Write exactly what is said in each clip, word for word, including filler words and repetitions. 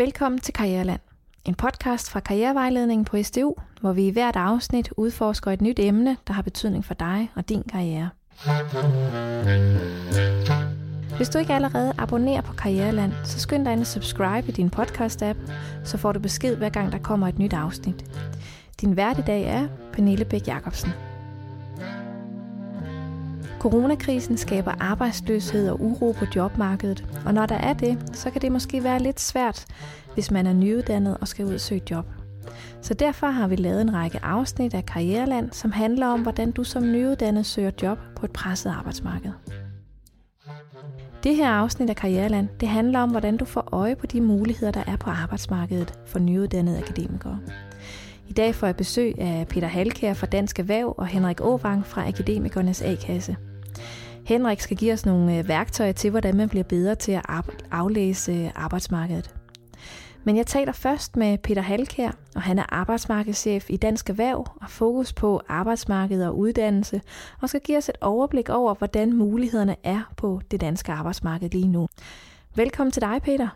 Velkommen til Karriereland, en podcast fra karrierevejledningen på S D U, hvor vi i hvert afsnit udforsker et nyt emne, der har betydning for dig og din karriere. Hvis du ikke allerede abonnerer på Karriereland, så skynd dig ind og subscribe i din podcast-app, så får du besked hver gang der kommer et nyt afsnit. Din vært i dag er Pernille Bæk Jakobsen. Coronakrisen skaber arbejdsløshed og uro på jobmarkedet, og når der er det, så kan det måske være lidt svært, hvis man er nyuddannet og skal ud og søge job. Så derfor har vi lavet en række afsnit af Karriereland, som handler om, hvordan du som nyuddannet søger job på et presset arbejdsmarked. Det her afsnit af Karriereland, det handler om, hvordan du får øje på de muligheder, der er på arbejdsmarkedet for nyuddannede akademikere. I dag får jeg besøg af Peter Halkjær fra Dansk Erhverv og Henrik Aavang fra Akademikernes A-kasse. Henrik skal give os nogle værktøjer til, hvordan man bliver bedre til at aflæse arbejdsmarkedet. Men jeg taler først med Peter Halkjær, og han er arbejdsmarkedschef i Dansk Erhverv og fokus på arbejdsmarked og uddannelse, og skal give os et overblik over, hvordan mulighederne er på det danske arbejdsmarked lige nu. Velkommen til dig, Peter.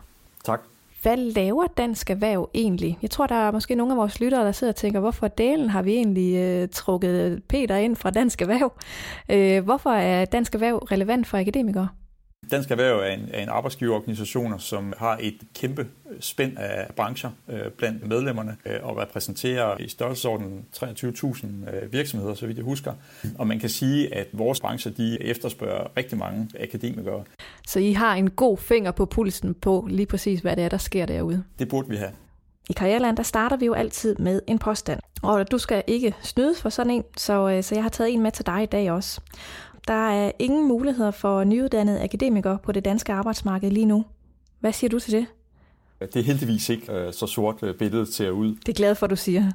Tak. Hvad laver Dansk Erhverv egentlig? Jeg tror, der er måske nogle af vores lyttere, der sidder og tænker, hvorfor delen har vi egentlig øh, trukket Peter ind fra Dansk Erhverv? Øh, hvorfor er Dansk Erhverv relevant for akademikere? Dansk Erhverv er en, er en arbejdsgiverorganisation, som har et kæmpe spænd af brancher øh, blandt medlemmerne øh, og repræsenterer i størrelsesordenen treogtyve tusind øh, virksomheder, så vidt jeg husker. Og man kan sige, at vores brancher de efterspørger rigtig mange akademikere. Så I har en god finger på pulsen på lige præcis, hvad det er, der sker derude? Det burde vi have. I Karriereland, der starter vi jo altid med en påstand. Og du skal ikke snydes for sådan en, så, øh, så jeg har taget en med til dig i dag også. Der er ingen muligheder for nyuddannede akademikere på det danske arbejdsmarked lige nu. Hvad siger du til det? Det er heldigvis ikke så sort billedet ser ud. Det er glad for, du siger.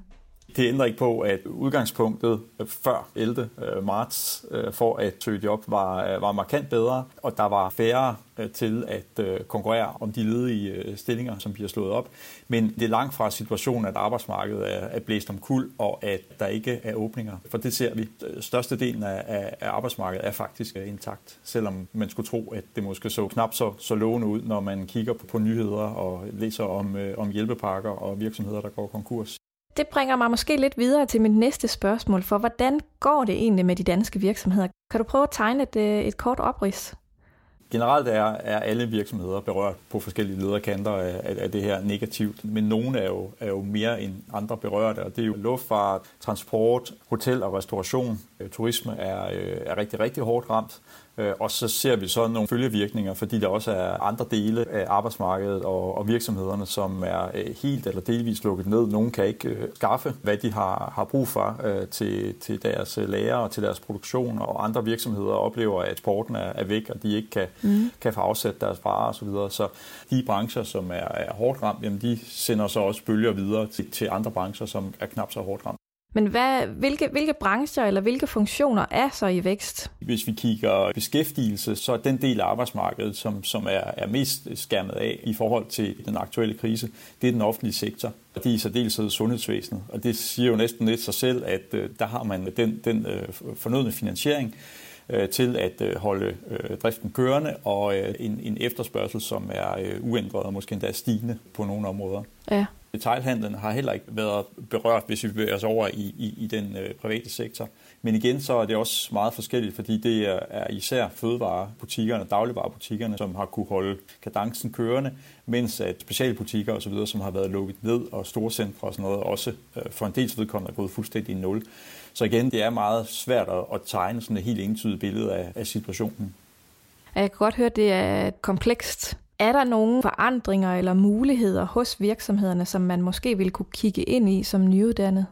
Det ændrer ikke på, at udgangspunktet før ellevte marts for at søge job var, var markant bedre, og der var færre til at konkurrere om de ledige stillinger, som bliver slået op. Men det er langt fra situationen, at arbejdsmarkedet er blæst om kul, og at der ikke er åbninger. For det ser vi. Størstedelen af arbejdsmarkedet er faktisk intakt, selvom man skulle tro, at det måske så knap så, så lovende ud, når man kigger på, på nyheder og læser om, om hjælpepakker og virksomheder, der går konkurs. Det bringer mig måske lidt videre til mit næste spørgsmål, for hvordan går det egentlig med de danske virksomheder? Kan du prøve at tegne et, et kort oprids? Generelt er, er alle virksomheder berørt på forskellige lederkanter af, af det her negativt, men nogle er jo, er jo mere end andre berørte, og det er jo luftfart, transport, hotel og restauration. Turisme er, er rigtig, rigtig hårdt ramt, og så ser vi så nogle følgevirkninger, fordi der også er andre dele af arbejdsmarkedet og, og virksomhederne, som er helt eller delvis lukket ned. Nogle kan ikke skaffe, hvad de har, har brug for til, til deres lager og til deres produktion, og andre virksomheder oplever, at sporten er, er væk, og de ikke kan, mm. kan få afsat deres varer osv. Så de brancher, som er, er hårdt ramt, jamen de sender så også bølger videre til, til andre brancher, som er knap så hårdt ramt. Men hvad, hvilke, hvilke brancher eller hvilke funktioner er så i vækst? Hvis vi kigger beskæftigelse, så er den del af arbejdsmarkedet, som, som er, er mest skærmet af i forhold til den aktuelle krise, det er den offentlige sektor. Og det er i særdeleshed sundhedsvæsenet. Og det siger jo næsten lidt sig selv, at der har man den, den fornødne finansiering til at holde driften kørende og en, en efterspørgsel, som er uændret og måske endda stigende på nogle områder. Ja. Detailhandlen har heller ikke været berørt, hvis vi bevæger os over i, i, i den øh, private sektor. Men igen, så er det også meget forskelligt, fordi det er, er især fødevarebutikkerne og dagligvarebutikkerne, som har kunne holde kadencen kørende, mens at specialbutikker og så videre, som har været lukket ned, og storcentre og sådan noget, også øh, for en dels vedkommende er gået fuldstændig i nul. Så igen, det er meget svært at, at tegne sådan et helt entydigt billede af, af situationen. Jeg kan godt høre, at det er komplekst. Er der nogle forandringer eller muligheder hos virksomhederne, som man måske ville kunne kigge ind i som nyuddannet?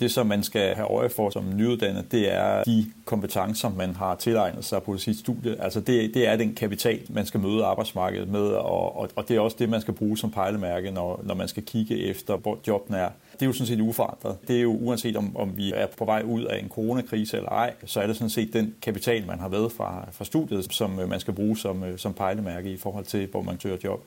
Det, som man skal have øje for som nyuddannet, det er de kompetencer, man har tilegnet sig på sit studie. Altså det, det er den kapital, man skal møde arbejdsmarkedet med, og, og, og det er også det, man skal bruge som pejlemærke, når, når man skal kigge efter, hvor jobben er. Det er jo sådan set uforandret. Det er jo uanset om, om vi er på vej ud af en coronakrise eller ej, så er det sådan set den kapital, man har med fra, fra studiet, som man skal bruge som, som pejlemærke i forhold til, hvor man søger job.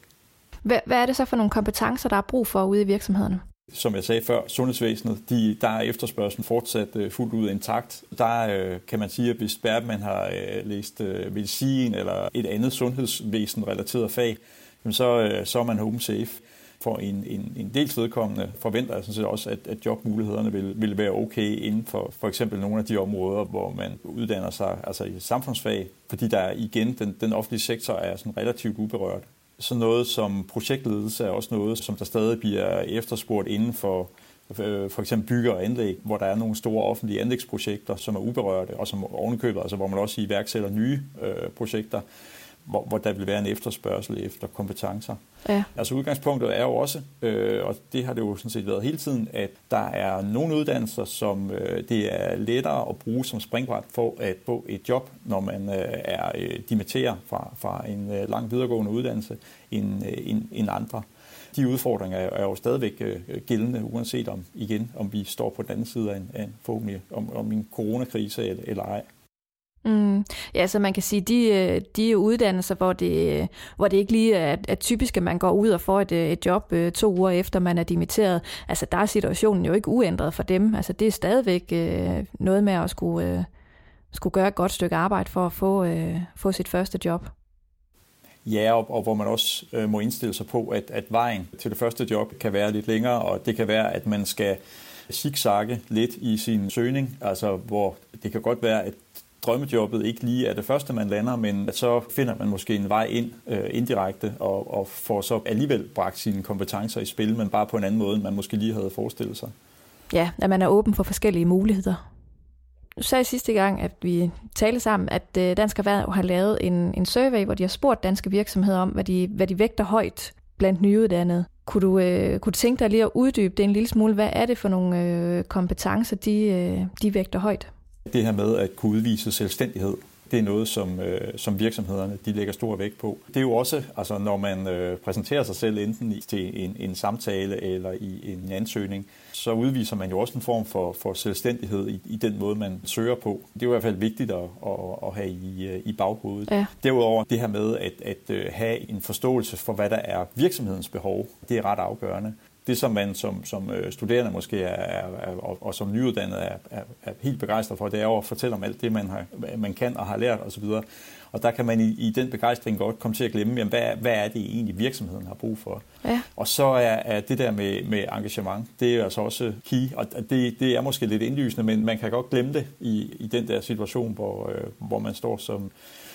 Hvad, hvad er det så for nogle kompetencer, der er brug for ude i virksomhederne? Som jeg sagde før, sundhedsvæsenet, de, der er efterspørgselen fortsat øh, fuldt ud intakt. Der øh, kan man sige, at hvis man har øh, læst øh, medicin eller et andet sundhedsvæsen-relateret fag, så, øh, så er man home safe. for en, en, en dels vedkommende forventer jeg sådan set også, at, at jobmulighederne vil, vil være okay inden for for eksempel nogle af de områder, hvor man uddanner sig altså i samfundsfag, fordi der igen den, den offentlige sektor er sådan relativt uberørt. Så noget som projektledelse er også noget, som der stadig bliver efterspurgt inden for for eksempel bygge og anlæg, hvor der er nogle store offentlige anlægsprojekter, som er uberørte, og som ovenikøbet, altså hvor man også iværksætter nye øh, projekter, hvor, hvor der vil være en efterspørgsel efter kompetencer. Ja. Altså udgangspunktet er jo også, øh, og det har det jo sådan set været hele tiden, at der er nogle uddannelser, som øh, det er lettere at bruge som springbræt for at få et job, når man øh, er øh, dimitterer fra, fra en øh, lang videregående uddannelse, end, øh, end, end andre. De udfordringer er jo stadigvæk gældende, uanset om, igen, om vi står på den anden side af en, af en forhåbentlig om, om en coronakrise eller, eller ej. Mm, ja, så man kan sige, de, de uddannelser, hvor det, hvor det ikke lige er, er typisk, at man går ud og får et, et job to uger efter, man er dimitteret, altså der er situationen jo ikke uændret for dem. Altså det er stadigvæk noget med at skulle, skulle gøre et godt stykke arbejde for at få, få sit første job. Ja, og, og hvor man også øh, må indstille sig på, at, at vejen til det første job kan være lidt længere, og det kan være, at man skal zigzagge lidt i sin søgning, altså hvor det kan godt være, at drømmejobbet ikke lige er det første, man lander, men at så finder man måske en vej ind øh, indirekte, og, og får så alligevel bragt sine kompetencer i spil, men bare på en anden måde, end man måske lige havde forestillet sig. Ja, at man er åben for forskellige muligheder. Du sagde sidste gang, at vi talte sammen, at Dansk Erhverv har lavet en, en survey, hvor de har spurgt danske virksomheder om, hvad de, hvad de vægter højt blandt nyuddannede. Kunne du, øh, kunne du tænke dig lige at uddybe det en lille smule? Hvad er det for nogle øh, kompetencer, de, øh, de vægter højt? Det her med at kunne udvise selvstændighed, det er noget, som, øh, som virksomhederne de lægger stor vægt på. Det er jo også, altså, når man øh, præsenterer sig selv enten til en, en samtale eller i en ansøgning, så udviser man jo også en form for, for selvstændighed i, i den måde, man søger på. Det er jo i hvert fald vigtigt at, at, at have i, i baghovedet. Ja. Derudover det her med at, at have en forståelse for, hvad der er virksomhedens behov, det er ret afgørende. Det, som man som, som studerende måske er, er, og, og som nyuddannet er, er, er helt begejstret for, det er at fortælle om alt det, man, har, man kan og har lært osv. Og der kan man i, i den begejstring godt komme til at glemme, jamen, hvad, hvad er det egentlig, virksomheden har brug for? Ja. Og så er, er det der med, med engagement, det er altså også key, og det, det er måske lidt indlysende, men man kan godt glemme det i, i den der situation, hvor, øh, hvor man står som,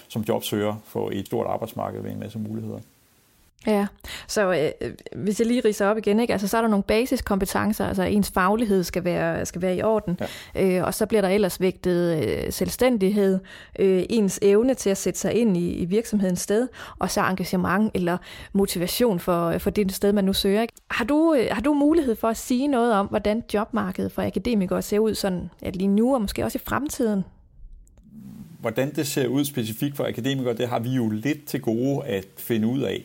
som jobsøger for et stort arbejdsmarked med en masse muligheder. Ja, så øh, hvis jeg lige ridser op igen, ikke? Altså, så er der nogle basiskompetencer, altså ens faglighed skal være, skal være i orden, ja. øh, og så bliver der ellers vægtet øh, selvstændighed, øh, ens evne til at sætte sig ind i, i virksomhedens sted, og så engagement eller motivation for, for det sted, man nu søger. Ikke? Har du, øh, har du mulighed for at sige noget om, hvordan jobmarkedet for akademikere ser ud sådan, at lige nu og måske også i fremtiden? Hvordan det ser ud specifikt for akademikere, det har vi jo lidt til gode at finde ud af.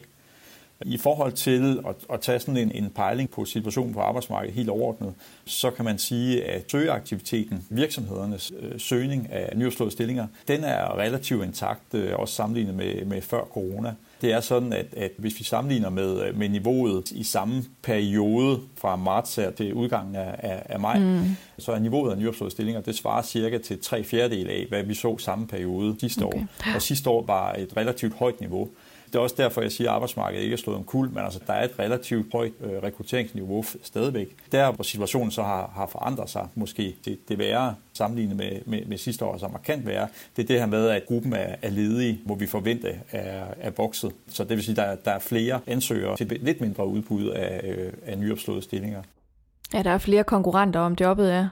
I forhold til at, at tage sådan en, en pejling på situationen på arbejdsmarkedet helt overordnet, så kan man sige, at søgeaktiviteten, virksomhedernes øh, søgning af nyopslåede stillinger, den er relativt intakt, øh, også sammenlignet med, med før corona. Det er sådan, at, at hvis vi sammenligner med, med niveauet i samme periode fra marts til udgangen af, af, af maj, mm. så er niveauet af nyopslåede stillinger, det svarer cirka til tre fjerdedel af, hvad vi så samme periode sidste okay. år. Og sidste år var et relativt højt niveau. Det er også derfor, jeg siger, at arbejdsmarkedet ikke er slået omkuld, men altså, der er et relativt højt øh, rekrutteringsniveau stadigvæk. Der, hvor situationen så har, har forandret sig, måske det, det værre sammenlignet med, med, med sidste år, som markant værre, det er det her med, at gruppen af, af ledige, hvor vi forventer, er, er vokset. Så det vil sige, at der, der er flere ansøgere til lidt mindre udbud af, øh, af nyopslåede stillinger. Ja, der er flere konkurrenter om jobbet, ja.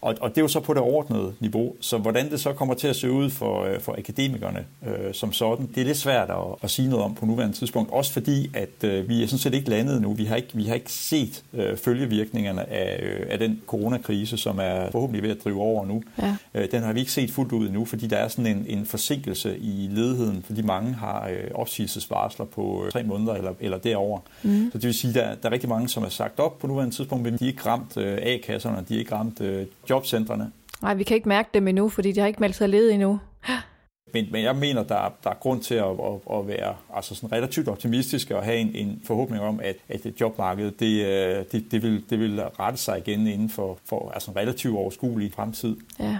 Og, og det er jo så på det overordnede niveau, så hvordan det så kommer til at se ud for, for akademikerne øh, som sådan, det er lidt svært at, at sige noget om på nuværende tidspunkt, også fordi at øh, vi er sådan set ikke landet nu, vi har ikke, vi har ikke set øh, følgevirkningerne af, øh, af den coronakrise, som er forhåbentlig ved at drive over nu. Ja. Øh, den har vi ikke set fuldt ud endnu, fordi der er sådan en, en forsinkelse i ledigheden, fordi mange har øh, opsigelsesvarsler på øh, tre måneder eller, eller derover. Mm. Så det vil sige, der, der er rigtig mange, som er sagt op på nuværende tidspunkt, men de er ikke ramt øh, A-kasserne, de er ikke ramt øh, jobcentrene. Nej, vi kan ikke mærke dem endnu, fordi de har ikke meldt sig ledige endnu. Men, men jeg mener, der er, der er grund til at, at, at være altså sådan relativt optimistisk og have en, en forhåbning om, at, at jobmarkedet det, det, det, vil, det vil rette sig igen inden for, for altså en relativt overskuelig fremtid. Ja.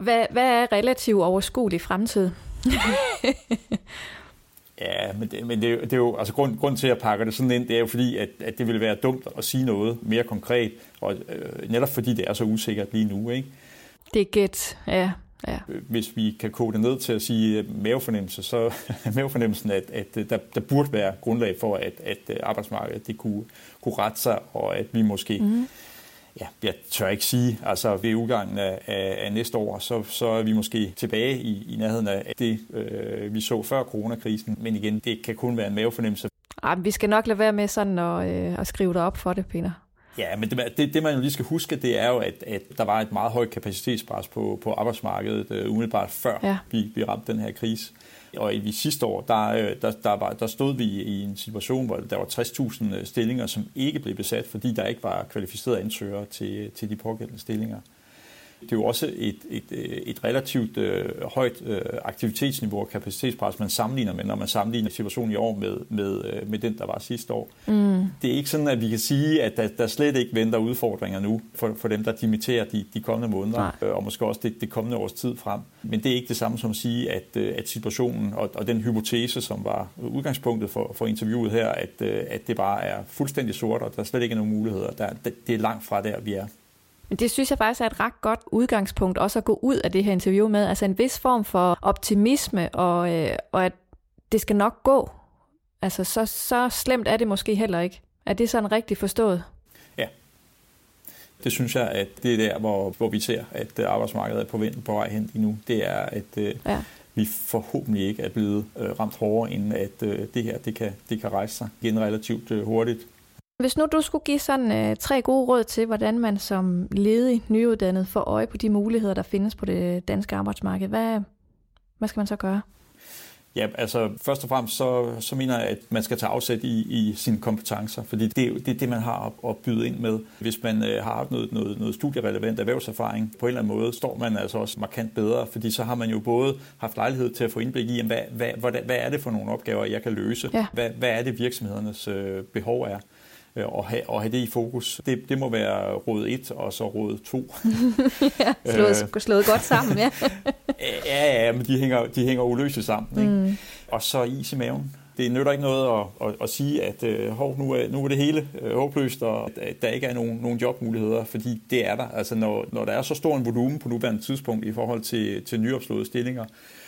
Hvad, hvad er relativt overskuelig fremtid? Ja, men det, men det, det er jo, altså grund, grund til, at jeg pakker det sådan ind, det er jo fordi, at, at det ville være dumt at sige noget mere konkret, og øh, netop fordi det er så usikkert lige nu, ikke? Det er gæt, ja. Ja. Hvis vi kan kode det ned til at sige mavefornemmelse, så mavefornemmelsen, at, at der, der burde være grundlag for, at, at arbejdsmarkedet det kunne, kunne rette sig, og at vi måske, mm. ja, jeg tør ikke sige, altså ved udgangen af, af næste år, så, så er vi måske tilbage i, i nærheden af det, øh, vi så før coronakrisen. Men igen, det kan kun være en mavefornemmelse. Ej, vi skal nok lade være med sådan at, øh, at skrive dig op for det, Peter. Ja, men det, det, det man jo lige skal huske, det er jo, at, at der var et meget højt kapacitetspres på, på arbejdsmarkedet uh, umiddelbart før ja. vi, vi ramte den her krise. Og i sidste år, der, der, der, var, der stod vi i en situation, hvor der var tres tusind stillinger, som ikke blev besat, fordi der ikke var kvalificerede ansøgere til, til de pågældende stillinger. Det er jo også et, et, et relativt øh, højt øh, aktivitetsniveau og kapacitetspres, man sammenligner med, når man sammenligner situationen i år med, med, øh, med den, der var sidste år. Mm. Det er ikke sådan, at vi kan sige, at der, der slet ikke venter udfordringer nu for, for dem, der dimitterer de, de kommende måneder, øh, og måske også det, det kommende års tid frem. Men det er ikke det samme som at sige, at, at situationen og, og den hypotese, som var udgangspunktet for, for interviewet her, at, at det bare er fuldstændig sort, og der slet ikke er nogen muligheder. Der, det, det er langt fra der, vi er. Det synes jeg faktisk er et ret godt udgangspunkt også at gå ud af det her interview med. Altså en vis form for optimisme og, øh, og at det skal nok gå. Altså så, så slemt er det måske heller ikke. Er det sådan rigtigt forstået? Ja. Det synes jeg, at det er der, hvor, hvor vi ser, at arbejdsmarkedet er på, vind, på vej hen endnu. Det er, at øh, ja. vi forhåbentlig ikke er blevet øh, ramt hårdere, inden at øh, det her det kan, det kan rejse sig igen relativt øh, hurtigt. Hvis nu du skulle give sådan øh, tre gode råd til, hvordan man som ledig nyuddannet får øje på de muligheder, der findes på det danske arbejdsmarked, hvad, hvad skal man så gøre? Ja, altså først og fremmest så, så mener jeg, at man skal tage afsæt i, i sine kompetencer, fordi det er jo, det er det, man har at, at byde ind med. Hvis man øh, har opnået noget, noget studierelevant erhvervserfaring på en eller anden måde, står man altså også markant bedre, fordi så har man jo både haft lejlighed til at få indblik i, jamen, hvad, hvad, hvad, hvad er det for nogle opgaver, jeg kan løse? Ja. Hvad, hvad er det, virksomhedernes øh, behov er? Og have, og have det i fokus. Det, det må være råd et og så råd to. ja, slået, slået godt sammen, ja. ja, ja, men de hænger, de hænger uløseligt sammen. Ikke? Mm. Og så is i maven. Det nytter ikke noget at, at, at sige, at øh, hov, nu, er, nu er det hele øh, håbløst, og at der ikke er nogen, nogen jobmuligheder, fordi det er der. Altså, når, når der er så stor en volumen på nuværende tidspunkt i forhold til, til nyopslåede stillinger,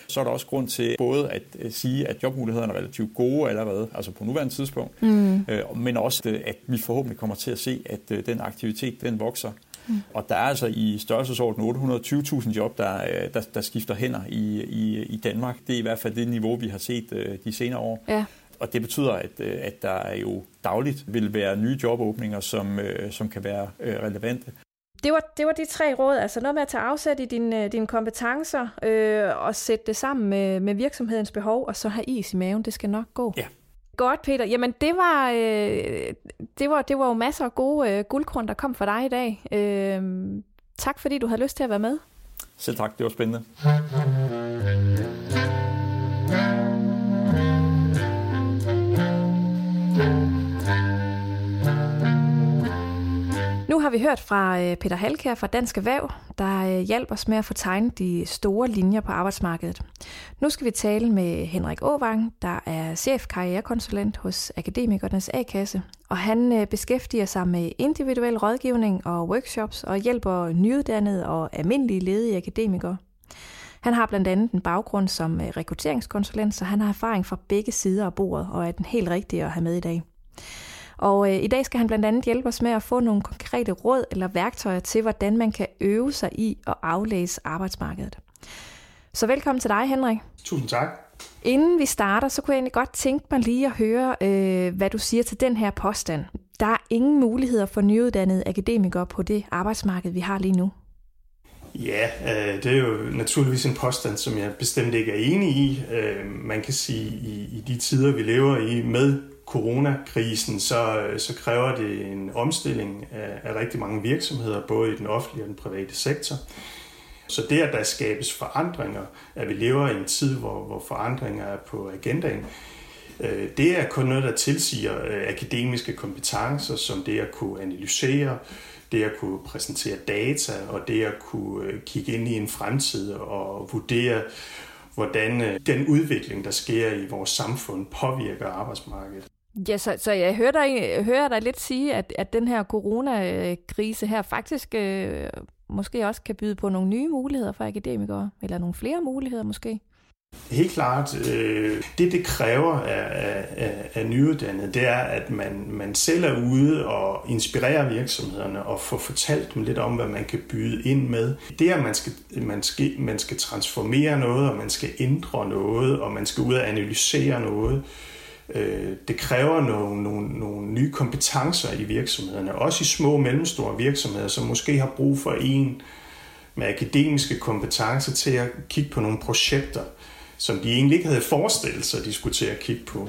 så er der også grund til både at sige, at jobmulighederne er relativt gode allerede, altså på nuværende tidspunkt, mm. men også, at vi forhåbentlig kommer til at se, at den aktivitet, den vokser. Mm. Og der er altså i størrelsesordenen otte hundrede og tyve tusind job, der, der, der skifter hænder i, i, i Danmark. Det er i hvert fald det niveau, vi har set de senere år. Ja. Og det betyder, at, at der jo dagligt vil være nye jobåbninger, som, som kan være relevante. Det var, det var de tre råd, altså noget med at tage afsæt i dine, dine kompetencer øh, og sætte det sammen med, med virksomhedens behov, og så have is i maven, det skal nok gå. Ja. Godt, Peter. Jamen, det var, øh, det var, det var jo masser af gode øh, guldkorn, der kom fra dig i dag. Øh, tak, fordi du havde lyst til at være med. Selv tak, det var spændende. Nu har vi hørt fra Peter Halkjær fra Dansk Erhverv, der hjalp os med at få tegnet de store linjer på arbejdsmarkedet. Nu skal vi tale med Henrik Aavang, der er chefkarrierekonsulent hos Akademikernes A-kasse. Og han beskæftiger sig med individuel rådgivning og workshops og hjælper nyuddannede og almindelige ledige akademikere. Han har blandt andet en baggrund som rekrutteringskonsulent, så han har erfaring fra begge sider af bordet og er den helt rigtige at have med i dag. Og øh, i dag skal han blandt andet hjælpe os med at få nogle konkrete råd eller værktøjer til, hvordan man kan øve sig i at aflæse arbejdsmarkedet. Så velkommen til dig, Henrik. Tusind tak. Inden vi starter, så kunne jeg egentlig godt tænke mig lige at høre, øh, hvad du siger til den her påstand. Der er ingen muligheder for nyuddannede akademikere på det arbejdsmarked, vi har lige nu. Ja, øh, det er jo naturligvis en påstand, som jeg bestemt ikke er enig i. Øh, man kan sige, i, i de tider, vi lever i med coronakrisen, så, så kræver det en omstilling af, af rigtig mange virksomheder, både i den offentlige og den private sektor. Så det, at der skabes forandringer, at vi lever i en tid, hvor, hvor forandringer er på agendaen, øh, det er kun noget, der tilsiger øh, akademiske kompetencer, som det at kunne analysere, det at kunne præsentere data og det at kunne øh, kigge ind i en fremtid og vurdere, hvordan den udvikling, der sker i vores samfund, påvirker arbejdsmarkedet. Ja, så, så jeg hører dig, hører dig lidt sige, at, at den her coronakrise her faktisk øh, måske også kan byde på nogle nye muligheder for akademikere, eller nogle flere muligheder måske. Helt klart. Øh, det, det kræver af, af, af nyuddannede, det er, at man, man selv er ude og inspirerer virksomhederne og får fortalt dem lidt om, hvad man kan byde ind med. Det er, at man skal, man skal, man skal transformere noget, og man skal ændre noget, og man skal ud og analysere noget. Det kræver nogle, nogle, nogle nye kompetencer i virksomhederne, også i små og mellemstore virksomheder, som måske har brug for en med akademiske kompetencer til at kigge på nogle projekter, som de egentlig ikke havde forestillet sig, de skulle til at kigge på.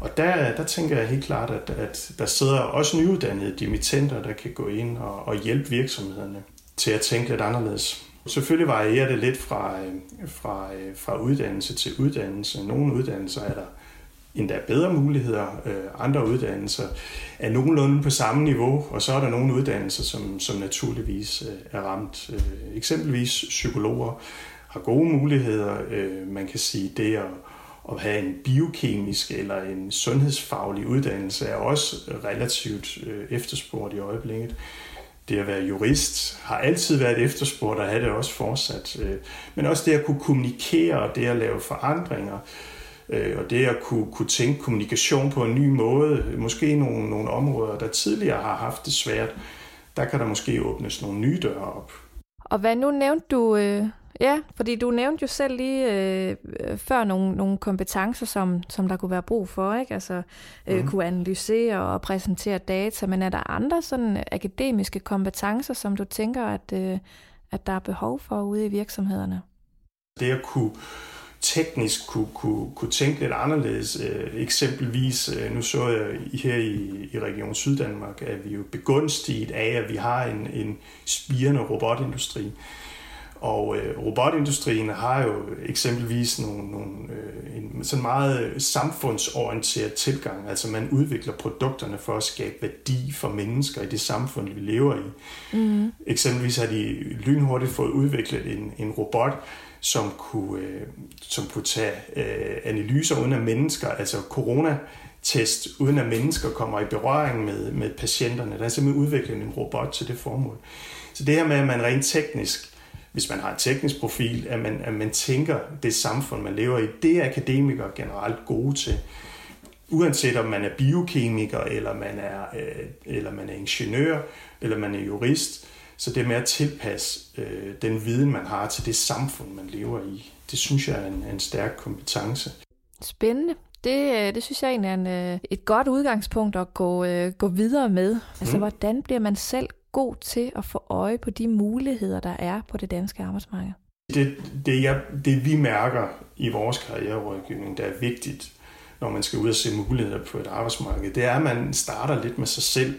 Og der, der tænker jeg helt klart, at, at der sidder også nyuddannede dimittenter, der kan gå ind og, og hjælpe virksomhederne til at tænke lidt anderledes. Selvfølgelig varierer det lidt fra, fra, fra uddannelse til uddannelse. Nogle uddannelser er der endda bedre muligheder, andre uddannelser er nogenlunde på samme niveau, og så er der nogle uddannelser, som, som naturligvis er ramt. Eksempelvis psykologer har gode muligheder. Man kan sige, det at, at have en biokemisk eller en sundhedsfaglig uddannelse er også relativt efterspurgt i øjeblikket. Det at være jurist har altid været efterspurgt, og har det også fortsat. Men også det at kunne kommunikere og det at lave forandringer, og det at kunne, kunne tænke kommunikation på en ny måde, måske nogle, nogle områder, der tidligere har haft det svært, der kan der måske åbnes nogle nye døre op. Og hvad nu nævnte du? Øh, ja, fordi du nævnte jo selv lige øh, før nogle, nogle kompetencer, som, som der kunne være brug for, ikke? Altså øh, mm. kunne analysere og præsentere data, men er der andre sådan akademiske kompetencer, som du tænker, at, øh, at der er behov for ude i virksomhederne? Det at kunne teknisk kunne, kunne, kunne tænke lidt anderledes. Øh, eksempelvis, øh, nu så jeg her i, i Region Syddanmark, at vi jo begunstiget af, at vi har en, en spirende robotindustri. Og øh, robotindustrien har jo eksempelvis nogle, nogle, øh, en sådan meget samfundsorienteret tilgang. Altså man udvikler produkterne for at skabe værdi for mennesker i det samfund, vi lever i. Mm-hmm. Eksempelvis har de lynhurtigt fået udviklet en, en robot, som kunne, øh, som kunne tage øh, analyser uden at mennesker, altså coronatest, uden at mennesker kommer i berøring med, med patienterne. Der er simpelthen udviklet en robot til det formål. Så det her med, at man rent teknisk, hvis man har en teknisk profil, at man, at man tænker det samfund, man lever i, det er akademikere generelt gode til. Uanset om man er biokemiker, eller man er, øh, eller man er ingeniør, eller man er jurist. Så det med at tilpasse øh, den viden, man har til det samfund, man lever i, det synes jeg er en, en stærk kompetence. Spændende. Det, det synes jeg egentlig er en, et godt udgangspunkt at gå, øh, gå videre med. Altså, mm. hvordan bliver man selv god til at få øje på de muligheder, der er på det danske arbejdsmarked? Det, det, jeg, det vi mærker i vores karriererådgivning, der er vigtigt, når man skal ud og se muligheder på et arbejdsmarked, det er, at man starter lidt med sig selv.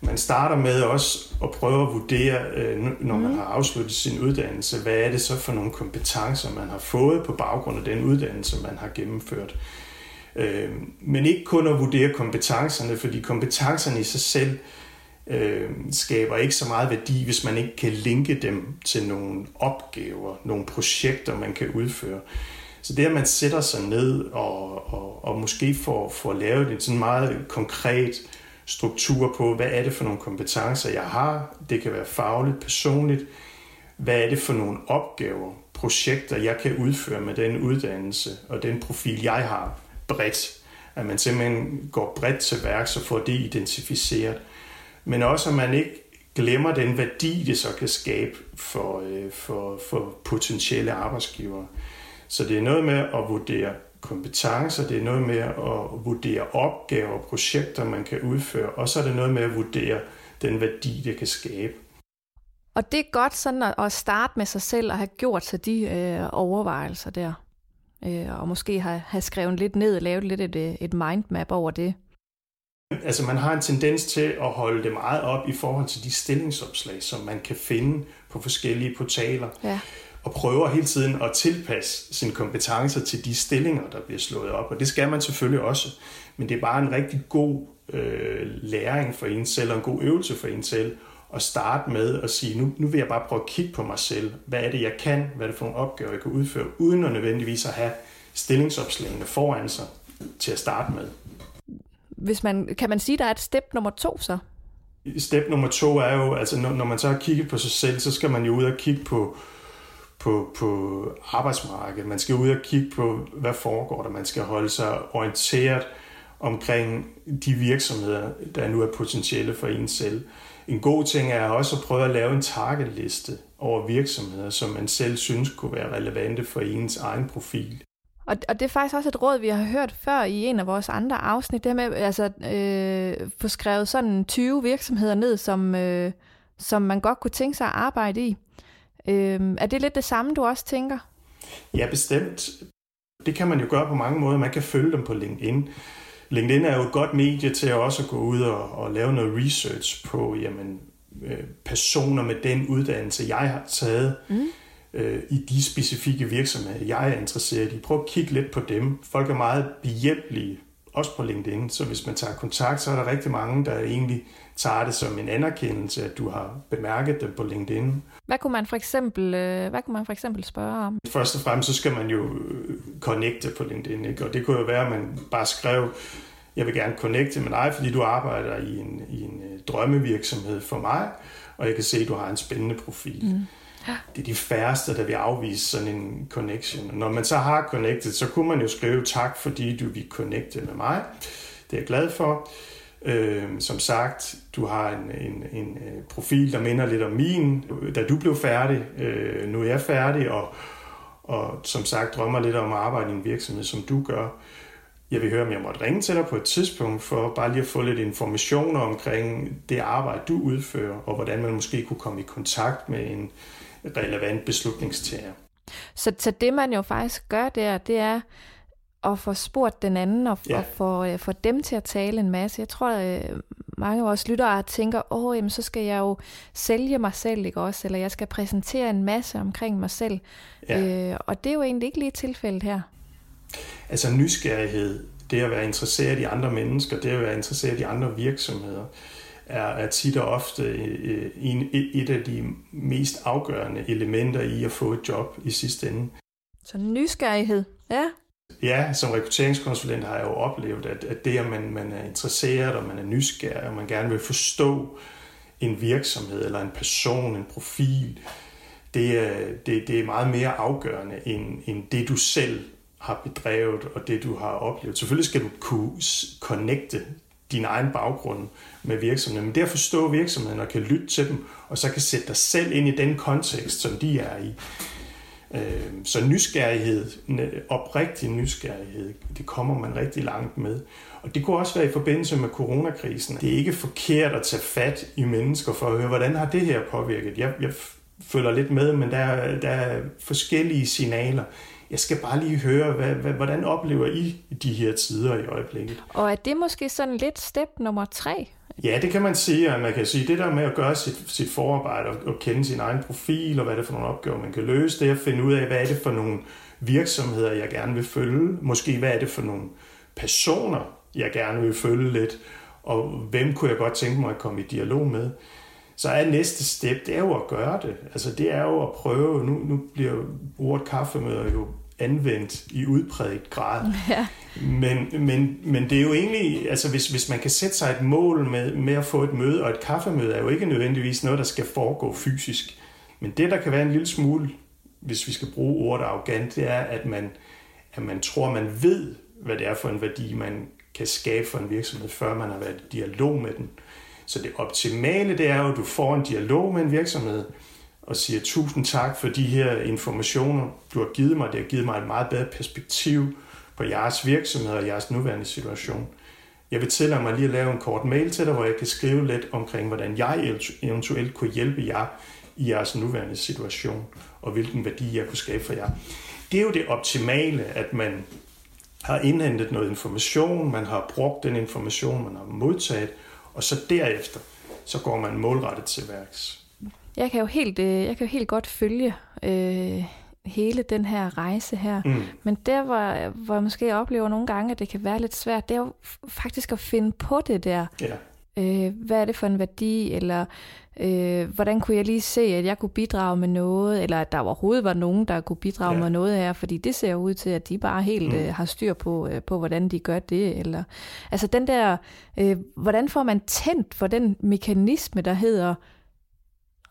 Man starter med også at prøve at vurdere, når man har afsluttet sin uddannelse, hvad er det så for nogle kompetencer, man har fået på baggrund af den uddannelse, man har gennemført. Men ikke kun at vurdere kompetencerne, fordi kompetencerne i sig selv skaber ikke så meget værdi, hvis man ikke kan linke dem til nogle opgaver, nogle projekter, man kan udføre. Så det, at man sætter sig ned og, og, og måske får, får lavet et sådan meget konkret struktur på, hvad er det for nogle kompetencer, jeg har. Det kan være fagligt, personligt. Hvad er det for nogle opgaver, projekter, jeg kan udføre med den uddannelse og den profil, jeg har bredt. At man simpelthen går bredt til værks og får det identificeret. Men også, at man ikke glemmer den værdi, det så kan skabe for, for, for potentielle arbejdsgivere. Så det er noget med at vurdere kompetencer, det er noget med at vurdere opgaver og projekter, man kan udføre, og så er det noget med at vurdere den værdi, det kan skabe. Og det er godt sådan at starte med sig selv og have gjort sig de øh, overvejelser der, øh, og måske have, have skrevet lidt ned og lavet lidt et, et mindmap over det. Altså man har en tendens til at holde det meget op i forhold til de stillingsopslag, som man kan finde på forskellige portaler. Ja. Og prøver hele tiden at tilpasse sine kompetencer til de stillinger, der bliver slået op. Og det skal man selvfølgelig også. Men det er bare en rigtig god øh, læring for en selv, og en god øvelse for en selv, at starte med at sige, nu, nu vil jeg bare prøve at kigge på mig selv. Hvad er det, jeg kan? Hvad er det for nogle opgaver, jeg kan udføre, uden at nødvendigvis at have stillingsopslagene foran sig til at starte med. Hvis man, kan man sige, at der er et step nummer to så? Step nummer to er jo, altså når, når man så har kigget på sig selv, så skal man jo ud og kigge på, på, på arbejdsmarkedet. Man skal ud og kigge på, hvad foregår der. Man skal holde sig orienteret omkring de virksomheder, der nu er potentielle for en selv. En god ting er også at prøve at lave en targetliste over virksomheder, som man selv synes kunne være relevante for ens egen profil. Og, og det er faktisk også et råd, vi har hørt før i en af vores andre afsnit, det med altså øh, få skrevet sådan tyve virksomheder ned, som, øh, som man godt kunne tænke sig at arbejde i. Øh, er det lidt det samme, du også tænker? Ja, bestemt. Det kan man jo gøre på mange måder. Man kan følge dem på LinkedIn. LinkedIn er jo et godt medie til også at gå ud og, og lave noget research på jamen, øh, personer med den uddannelse, jeg har taget mm. øh, i de specifikke virksomheder, jeg er interesseret i. Prøv at kigge lidt på dem. Folk er meget behjælpelige, også på LinkedIn, så hvis man tager kontakt, så er der rigtig mange, der egentlig tager det som en anerkendelse, at du har bemærket dem på LinkedIn. Hvad kunne man for eksempel, hvad kunne man for eksempel spørge om? Først og fremmest, så skal man jo connecte på LinkedIn, ikke? Og det kunne jo være, at man bare skrev, jeg vil gerne connecte med dig, fordi du arbejder i en, i en drømmevirksomhed for mig, og jeg kan se, at du har en spændende profil. Mm. Det er de færreste, der vil afvise sådan en connection. Når man så har connectet, så kunne man jo skrive, tak fordi du vil connecte med mig. Det er jeg glad for. Øh, som sagt, du har en, en, en profil, der minder lidt om min. Da du blev færdig, øh, nu er jeg færdig, og, og som sagt drømmer lidt om at arbejde i en virksomhed, som du gør. Jeg vil høre, om jeg måtte ringe til dig på et tidspunkt, for bare lige at få lidt informationer omkring det arbejde, du udfører, og hvordan man måske kunne komme i kontakt med en relevant beslutningstager. Så, så det man jo faktisk gør der, det er at få spurgt den anden og, ja. og få, få dem til at tale en masse. Jeg tror, at mange af vores lyttere tænker, åh, jamen, så skal jeg jo sælge mig selv, ikke også? Eller jeg skal præsentere en masse omkring mig selv. Ja. Øh, og det er jo egentlig ikke lige tilfældet her. Altså nysgerrighed, det at være interesseret i andre mennesker, det at være interesseret i andre virksomheder, er tit og ofte et af de mest afgørende elementer i at få et job i sidste ende. Så nysgerrighed, ja. Ja, som rekrutteringskonsulent har jeg jo oplevet, at det, at man, man er interesseret, og man er nysgerrig, og man gerne vil forstå en virksomhed, eller en person, en profil, det er, det, det er meget mere afgørende, end, end det du selv har bedrevet, og det du har oplevet. Selvfølgelig skal du kunne connecte din egen baggrund med virksomheden, men det at forstå virksomheden og kan lytte til dem, og så kan sætte dig selv ind i den kontekst, som de er i. Så nysgerrighed, oprigtig nysgerrighed, det kommer man rigtig langt med. Og det kunne også være i forbindelse med coronakrisen. Det er ikke forkert at tage fat i mennesker for at høre, hvordan har det her påvirket? Jeg, jeg følger lidt med, men der, der er forskellige signaler. Jeg skal bare lige høre, hvad, hvad, hvordan oplever I de her tider i øjeblikket? Og er det måske sådan lidt step nummer tre? Ja, det kan man sige, og man kan sige, det der med at gøre sit, sit forarbejde og, og kende sin egen profil, og hvad det er for nogle opgaver, man kan løse, det er at finde ud af, hvad er det for nogle virksomheder, jeg gerne vil følge, måske hvad er det for nogle personer, jeg gerne vil følge lidt, og hvem kunne jeg godt tænke mig at komme i dialog med. Så er næste step, det er jo at gøre det. Altså det er jo at prøve, nu, nu bliver ordet kaffemøder jo anvendt i udpræget grad. Ja. Men, men, men det er jo egentlig, altså hvis, hvis man kan sætte sig et mål med, med at få et møde, og et kaffemøde er jo ikke nødvendigvis noget, der skal foregå fysisk. Men det, der kan være en lille smule, hvis vi skal bruge ordet arrogant, det er, at man, at man tror, man ved, hvad det er for en værdi, man kan skabe for en virksomhed, før man har været i dialog med den. Så det optimale, det er jo, at du får en dialog med en virksomhed og siger tusind tak for de her informationer, du har givet mig. Det har givet mig et meget bedre perspektiv på jeres virksomhed og jeres nuværende situation. Jeg vil tillade mig lige at lave en kort mail til dig, hvor jeg kan skrive lidt omkring, hvordan jeg eventuelt kunne hjælpe jer i jeres nuværende situation, og hvilken værdi jeg kunne skabe for jer. Det er jo det optimale, at man har indhentet noget information, man har brugt den information, man har modtaget, og så derefter, så går man målrettet til værks. Jeg kan jo helt, jeg kan jo helt godt følge øh, hele den her rejse her. Mm. Men der, hvor, hvor jeg måske oplever nogle gange, at det kan være lidt svært, det er jo faktisk at finde på det der. Ja. Øh, hvad er det for en værdi, eller øh, hvordan kunne jeg lige se, at jeg kunne bidrage med noget, eller at der overhovedet var nogen, der kunne bidrage ja. med noget her, fordi det ser ud til, at de bare helt mm. øh, har styr på, øh, på, hvordan de gør det. Eller, altså den der, øh, hvordan får man tændt for den mekanisme, der hedder,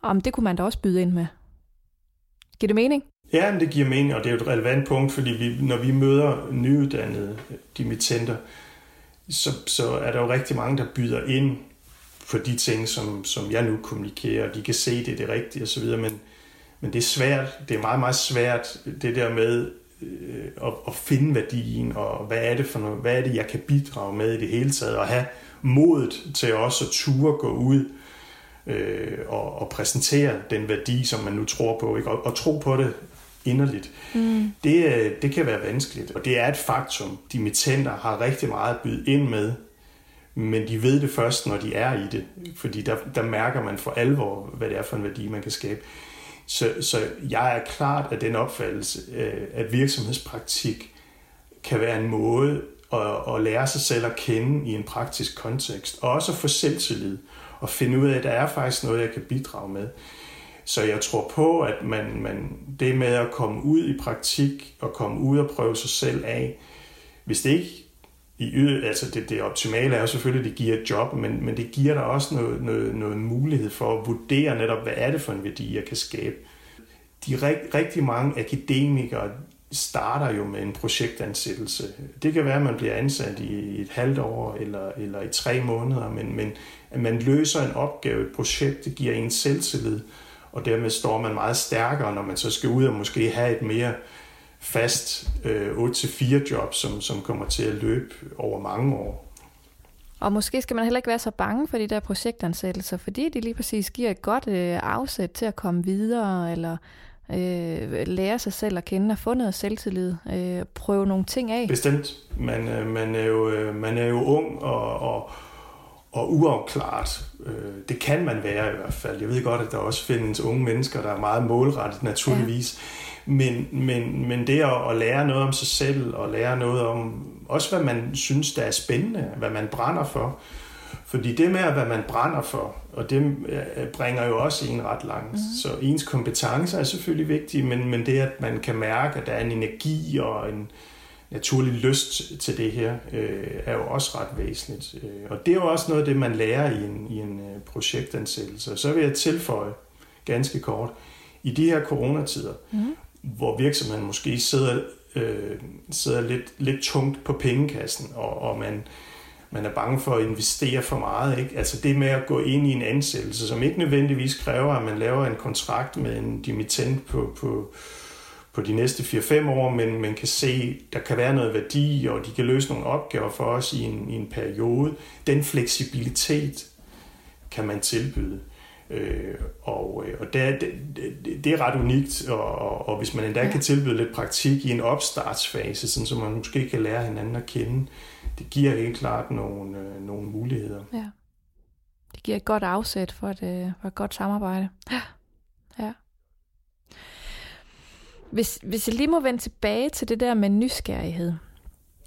om det kunne man da også byde ind med. Giver det mening? Ja, men det giver mening, og det er jo et relevant punkt, fordi vi, når vi møder nyuddannede dimittenter, så, så er der jo rigtig mange, der byder ind på de ting, som, som jeg nu kommunikerer, og de kan se, det er det rigtige osv., men, men det er svært, det er meget, meget svært, det der med øh, at, at finde værdien, og hvad er det for noget, hvad er det, jeg kan bidrage med i det hele taget, og have modet til også at ture gå ud øh, og, og præsentere den værdi, som man nu tror på, ikke? Og, og tro på det inderligt. Mm. Det, det kan være vanskeligt, og det er et faktum. Dimittenter har rigtig meget at byde ind med, men de ved det først, når de er i det, fordi der, der mærker man for alvor, hvad det er for en værdi, man kan skabe. Så, så jeg er klart af den opfattelse, at virksomhedspraktik kan være en måde at, at lære sig selv at kende i en praktisk kontekst, og også at få selvtillid og finde ud af, at der er faktisk noget, jeg kan bidrage med. Så jeg tror på, at man, man, det med at komme ud i praktik og komme ud og prøve sig selv af, hvis det ikke i ø, altså det, det optimale er selvfølgelig, at det giver et job, men, men det giver der også noget, noget, noget mulighed for at vurdere netop, hvad er det for en værdi, jeg kan skabe. De rigt, rigtig mange akademikere starter jo med en projektansættelse. Det kan være, at man bliver ansat i et halvt år eller, eller i tre måneder, men, men at man løser en opgave, et projekt, det giver en selvtillid, og dermed står man meget stærkere, når man så skal ud og måske have et mere fast øh, otte til fire job, som, som kommer til at løbe over mange år. Og måske skal man heller ikke være så bange for de der projektansættelser, fordi de lige præcis giver et godt øh, afsæt til at komme videre, eller øh, lære sig selv at kende og få noget selvtillid, øh, prøve nogle ting af. Bestemt. Man, øh, man, er, jo, øh, man er jo ung og... og og uafklaret. Det kan man være i hvert fald. Jeg ved godt, at der også findes unge mennesker, der er meget målrettet naturligvis. Ja. Men, men, men det at lære noget om sig selv, og lære noget om også, hvad man synes, der er spændende, hvad man brænder for. Fordi det med, hvad man brænder for, og det bringer jo også en ret langt. Mm. Så ens kompetencer er selvfølgelig vigtige, men, men det, at man kan mærke, at der er en energi og en naturlig lyst til det her, øh, er jo også ret væsentligt. Og det er jo også noget af det, man lærer i en, i en projektansættelse. Og så vil jeg tilføje ganske kort, i de her coronatider, mm. hvor virksomheden måske sidder, øh, sidder lidt, lidt tungt på pengekassen, og, og man, man er bange for at investere for meget, ikke? Altså det med at gå ind i en ansættelse, som ikke nødvendigvis kræver, at man laver en kontrakt med en dimittent på... på på de næste fire fem år, men man kan se, der kan være noget værdi, og de kan løse nogle opgaver for os i en, i en periode. Den fleksibilitet kan man tilbyde, øh, og, og det, det, det er ret unikt, og, og, og hvis man endda kan tilbyde lidt praktik i en opstartsfase, sådan, så man måske kan lære hinanden at kende, det giver helt klart nogle, øh, nogle muligheder. Ja. Det giver et godt afsæt for et, øh, for et godt samarbejde. Ja, ja. Hvis, hvis jeg lige må vende tilbage til det der med nysgerrighed.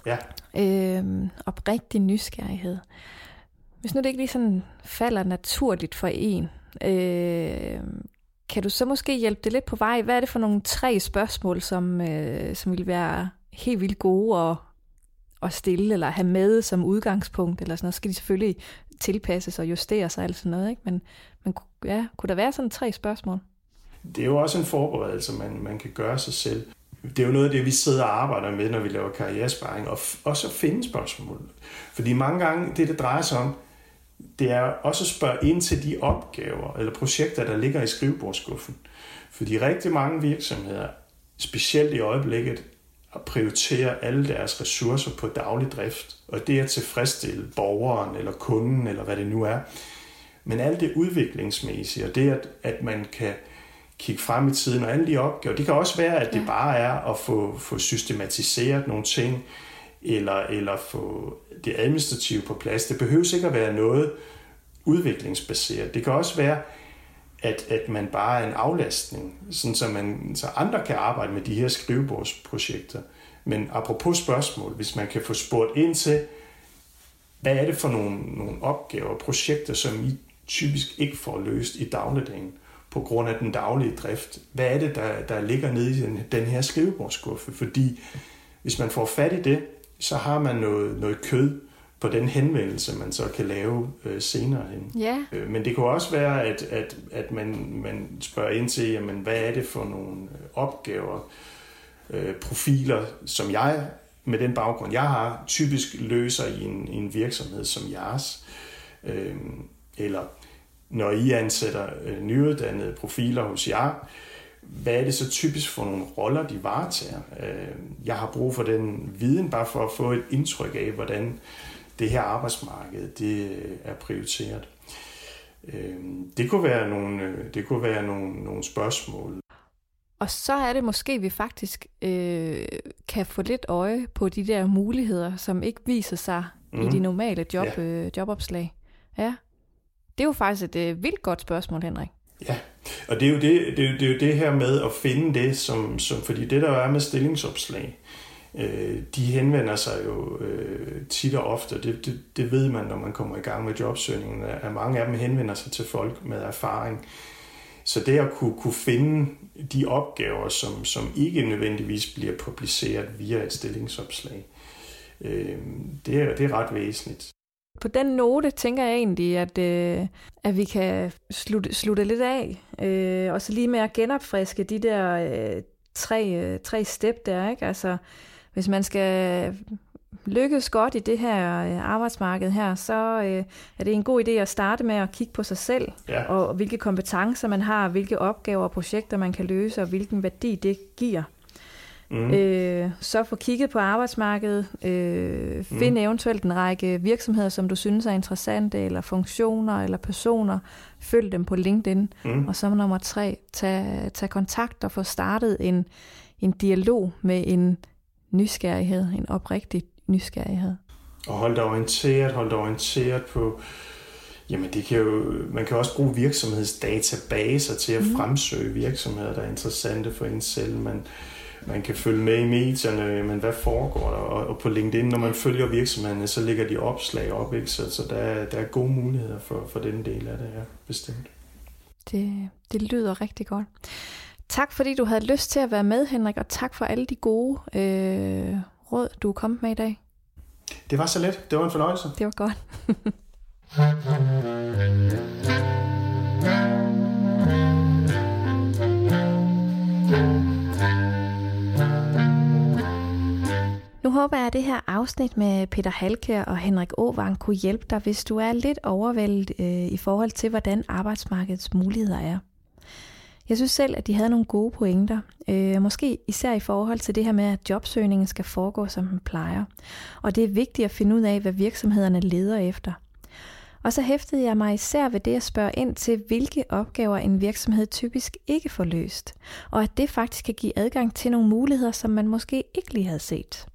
Ja. Øhm, oprigtig nysgerrighed. Hvis nu det ikke lige sådan falder naturligt for en, øh, kan du så måske hjælpe det lidt på vej? Hvad er det for nogle tre spørgsmål, som, øh, som vil være helt vildt gode at, at stille, eller have med som udgangspunkt, eller sådan noget? Skal de selvfølgelig tilpasses og justeres og alt sådan noget, ikke? Men, men ja, kunne der være sådan tre spørgsmål? Det er jo også en forberedelse, man, man kan gøre sig selv. Det er jo noget af det, vi sidder og arbejder med, når vi laver karrieresparring, og, f- og så finde spørgsmål. Fordi mange gange, det det drejer sig om, det er også at spørge ind til de opgaver eller projekter, der ligger i skrivebordsskuffen. Fordi rigtig mange virksomheder, specielt i øjeblikket, prioriterer alle deres ressourcer på daglig drift, og det er at tilfredsstille borgeren eller kunden, eller hvad det nu er. Men alt det udviklingsmæssige, og det at, at man kan kigge frem i tiden og alle de opgaver. Det kan også være, at det bare er at få, få systematiseret nogle ting, eller, eller få det administrative på plads. Det behøver ikke at være noget udviklingsbaseret. Det kan også være, at, at man bare er en aflastning, sådan så, man, så andre kan arbejde med de her skrivebordsprojekter. Men apropos spørgsmål, hvis man kan få spurgt ind til, Hvad er det for nogle, nogle opgaver og projekter, som I typisk ikke får løst i dagligdagen på grund af den daglige drift? Hvad er det, der, der ligger nede i den, den her skrivebordsskuffe? Fordi hvis man får fat i det, så har man noget, noget kød på den henvendelse, man så kan lave øh, senere hen. Yeah. Øh, men det kan også være, at, at, at man, man spørger ind til, jamen, hvad er det for nogle opgaver, øh, profiler, som jeg, med den baggrund, jeg har, typisk løser i en, i en virksomhed som jeres. Øh, eller når I ansætter øh, nyuddannede profiler hos jer, hvad er det så typisk for nogle roller, de varetager? Øh, jeg har brug for den viden, bare for at få et indtryk af, hvordan det her arbejdsmarked, det er prioriteret. Det kunne være nogle, det kunne være nogle, nogle spørgsmål. Og så er det måske, at vi faktisk øh, kan få lidt øje på de der muligheder, som ikke viser sig mm. i de normale job, ja. øh, jobopslag. Ja. Det er jo faktisk et øh, vildt godt spørgsmål, Henrik. Ja, og det er jo det, det, er jo, det, er jo det her med at finde det, som, som, fordi det der er med stillingsopslag, de henvender sig jo øh, tit og ofte, det, det, det ved man, når man kommer i gang med jobsøgningen, at mange af dem henvender sig til folk med erfaring. Så det at kunne, kunne finde de opgaver, som, som ikke nødvendigvis bliver publiceret via et stillingsopslag, øh, det, er, det er ret væsentligt. På den note tænker jeg egentlig, at, øh, at vi kan slutte, slutte lidt af, øh, og så lige med at genopfriske de der øh, tre, tre step der, ikke? Altså, hvis man skal lykkes godt i det her arbejdsmarked her, så øh, er det en god idé at starte med at kigge på sig selv, ja. og hvilke kompetencer man har, hvilke opgaver og projekter man kan løse, og hvilken værdi det giver. Mm. Øh, så få kigget på arbejdsmarkedet, øh, find mm. eventuelt en række virksomheder, som du synes er interessante, eller funktioner, eller personer, følg dem på LinkedIn. Mm. Og så nummer tre, tag, tag kontakt og få startet en, en dialog med en nysgerrighed, en oprigtig nysgerrighed. Og hold dig orienteret, hold dig orienteret på, jamen det kan jo, man kan også bruge virksomhedsdatabaser til at mm. fremsøge virksomheder, der er interessante for en selv, man Man kan følge med i medierne, men hvad foregår der? Og på LinkedIn, når man følger virksomhederne, så ligger de opslag op, ikke? Så, så der, der er gode muligheder for, for den del af det her, bestemt. Det, det lyder rigtig godt. Tak fordi du havde lyst til at være med, Henrik, og tak for alle de gode øh, råd, du er kommet med i dag. Det var så let. Det var en fornøjelse. Det var godt. Nu håber jeg, at det her afsnit med Peter Halkjær og Henrik Aavang kunne hjælpe dig, hvis du er lidt overvældet øh, i forhold til, hvordan arbejdsmarkedets muligheder er. Jeg synes selv, at de havde nogle gode pointer. Øh, måske især i forhold til det her med, at jobsøgningen skal foregå, som den plejer. Og det er vigtigt at finde ud af, hvad virksomhederne leder efter. Og så hæftede jeg mig især ved det at spørge ind til, hvilke opgaver en virksomhed typisk ikke får løst. Og at det faktisk kan give adgang til nogle muligheder, som man måske ikke lige havde set.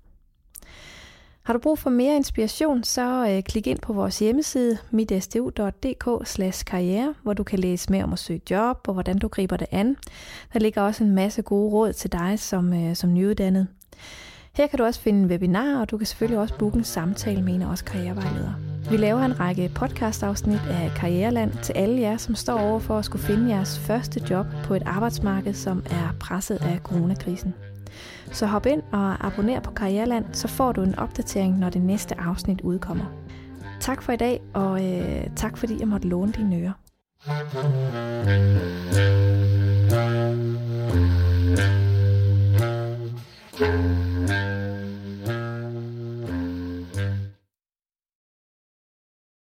Har du brug for mere inspiration, så øh, klik ind på vores hjemmeside mit s d u punktum d k slash karriere, hvor du kan læse mere om at søge job og hvordan du griber det an. Der ligger også en masse gode råd til dig som, øh, som nyuddannet. Her kan du også finde en webinar, og du kan selvfølgelig også booke en samtale med en af os karrierevejledere. Vi laver en række podcastafsnit af Karriereland til alle jer, som står over for at skulle finde jeres første job på et arbejdsmarked, som er presset af coronakrisen. Så hop ind og abonner på Karriereland, så får du en opdatering, når det næste afsnit udkommer. Tak for i dag, og øh, tak fordi jeg måtte låne dine ører.